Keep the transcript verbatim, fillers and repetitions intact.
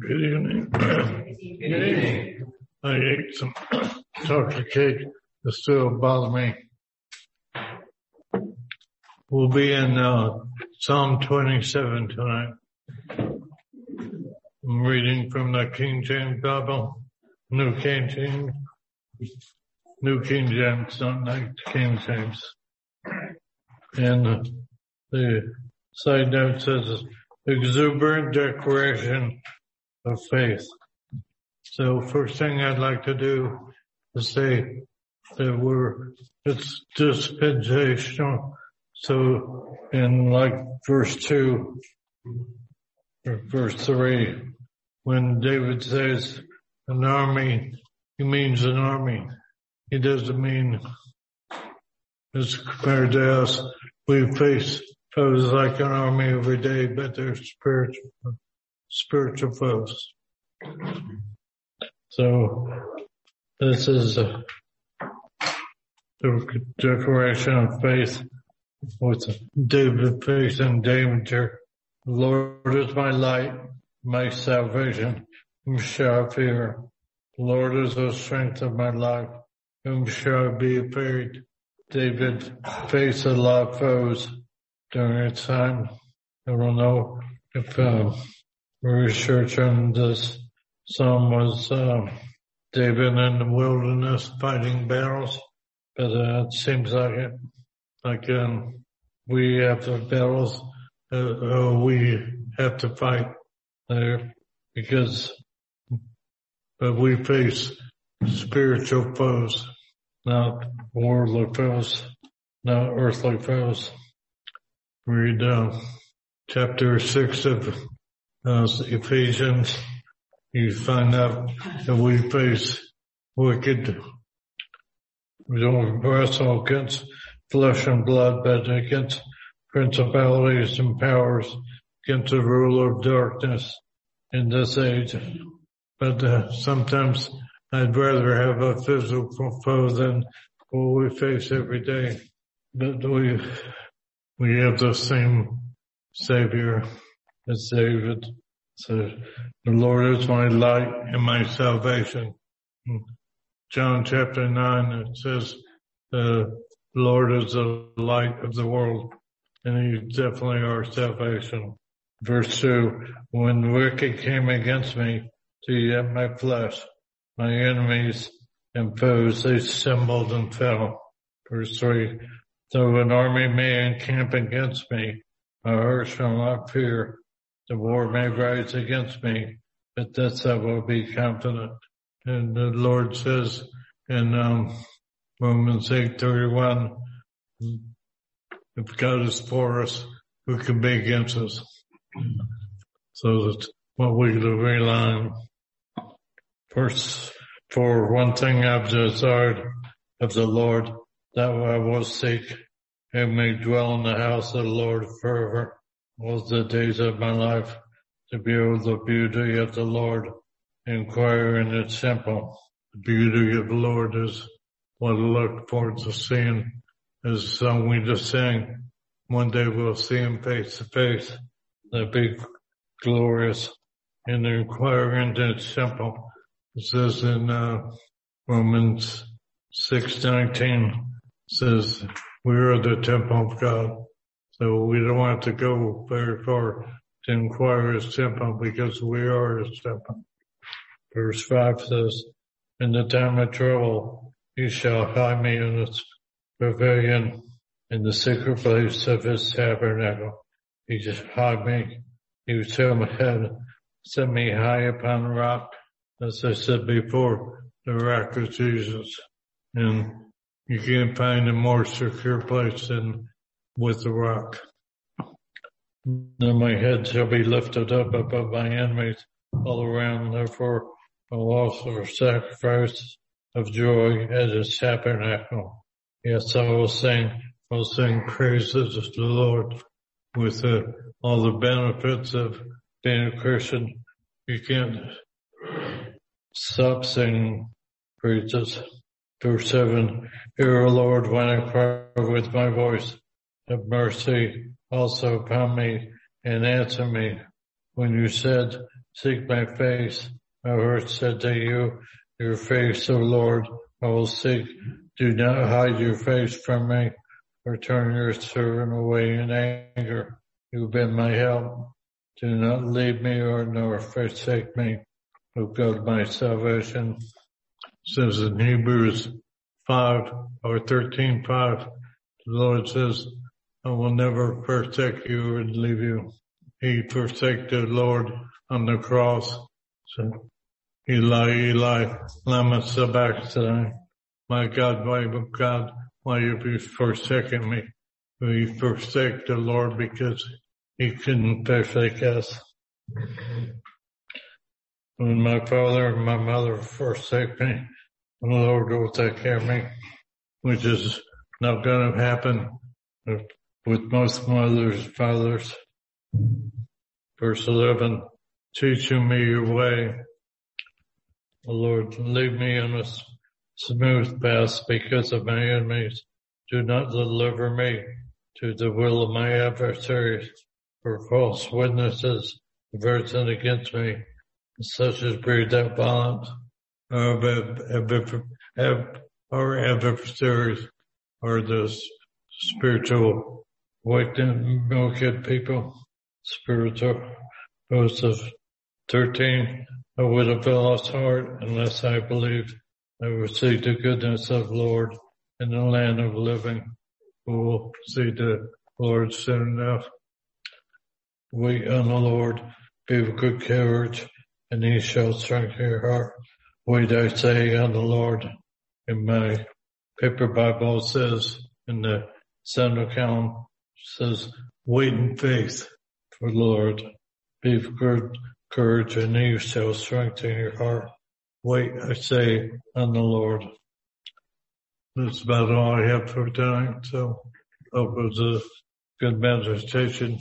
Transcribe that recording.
Good evening. Good evening. I ate some chocolate cake that still bothers me. We'll be in uh, Psalm twenty-seven tonight. I'm reading from the King James Bible, New King James, New King James, not like King James. And uh, the side note says exuberant declaration of faith. So first thing I'd like to do is say that we're, it's dispensational. So in like verse two or verse three, when David says an army, he means an army. He doesn't mean, as compared to us, we face foes like an army every day, but they're spiritual. Spiritual foes. So this is a, the declaration of faith with David facing danger. The Lord is my light, my salvation. Whom shall I fear? The Lord is the strength of my life. Whom shall I be afraid? David faced a lot of foes during his time. I don't know if. Uh, Research on this psalm was uh, David in the wilderness fighting battles, but uh, it seems like it. Like um, we have the battles uh, we have to fight there because but we face spiritual foes, not worldly foes, not earthly foes. Read uh, chapter six of Uh, Ephesians, you find out that we face wicked, we don't wrestle against flesh and blood, but against principalities and powers, against the ruler of darkness in this age. But uh, sometimes I'd rather have a physical foe than what we face every day. But we, we have the same Savior. It's David. So the Lord is my light and my salvation. John chapter nine, it says the Lord is the light of the world, and he's definitely our salvation. Verse two, when the wicked came against me to eat my flesh, my enemies and foes, they stumbled and fell. Verse three, though an army may encamp against me, my heart shall not fear. The war may rise against me, but thus I will be confident. And the Lord says in um, Romans eight thirty-one, if God is for us, who can be against us? So that's what we rely on. First, for one thing I've desired of the Lord, that I will seek, and may dwell in the house of the Lord forever. All the days of my life to behold the beauty of the Lord, inquire in its temple. The beauty of the Lord is what I look forward to seeing. As the song we just sang, one day we'll see him face to face. That'd be glorious. And inquire into its temple. It says in uh, Romans six nineteen, says we are the temple of God. So we don't have to go very far to inquire his temple because we are his temple. Verse five says, in the time of trouble, he shall hide me in his pavilion, in the secret place of his tabernacle. He shall hide me. He will set my head, set me high upon a rock. As I said before, the rock is Jesus. And you can't find a more secure place than with the rock. Then my head shall be lifted up above my enemies all around. Therefore, I will offer sacrifice of joy at his tabernacle. Yes, I will sing, I will sing praises to the Lord with uh, all the benefits of being a Christian. You can't stop singing praises. Verse seven, hear, O Lord, when I cry with my voice. Have mercy also upon me and answer me. when you said, seek my face, my heart said to you, your face, O Lord, I will seek. Do not hide your face from me, or turn your servant away in anger. You've been my help. Do not leave me or nor forsake me, O God, my salvation. It says in Hebrews five or thirteen five, the Lord says, I will never forsake you and leave you. He forsake the Lord on the cross. So, Eli, Eli, Lama Sabaks, my God, my God, why have you forsaken me? We forsake the Lord because he couldn't forsake us. When my father and my mother forsake me, the Lord will take care of me, which is not going to happen with most mothers and fathers. Verse eleven, teach me your way. O Lord, lead me in a smooth path because of my enemies. Do not deliver me to the will of my adversaries, for false witnesses averted against me, such as breathe out violence. Our adversaries are the spiritual wicked people, spiritual hosts of thirteen. I would have lost heart unless I believed I would see the goodness of the Lord in the land of living. We will see the Lord soon enough. Wait on the Lord, be of good courage, and he shall strengthen your heart. Wait, I say, on the Lord. In my paper Bible says, in the center column, says, wait in faith for the Lord. Be of good courage, and he shall strengthen your heart. Wait, I say, on the Lord. That's about all I have for tonight. So, hope it was a good meditation.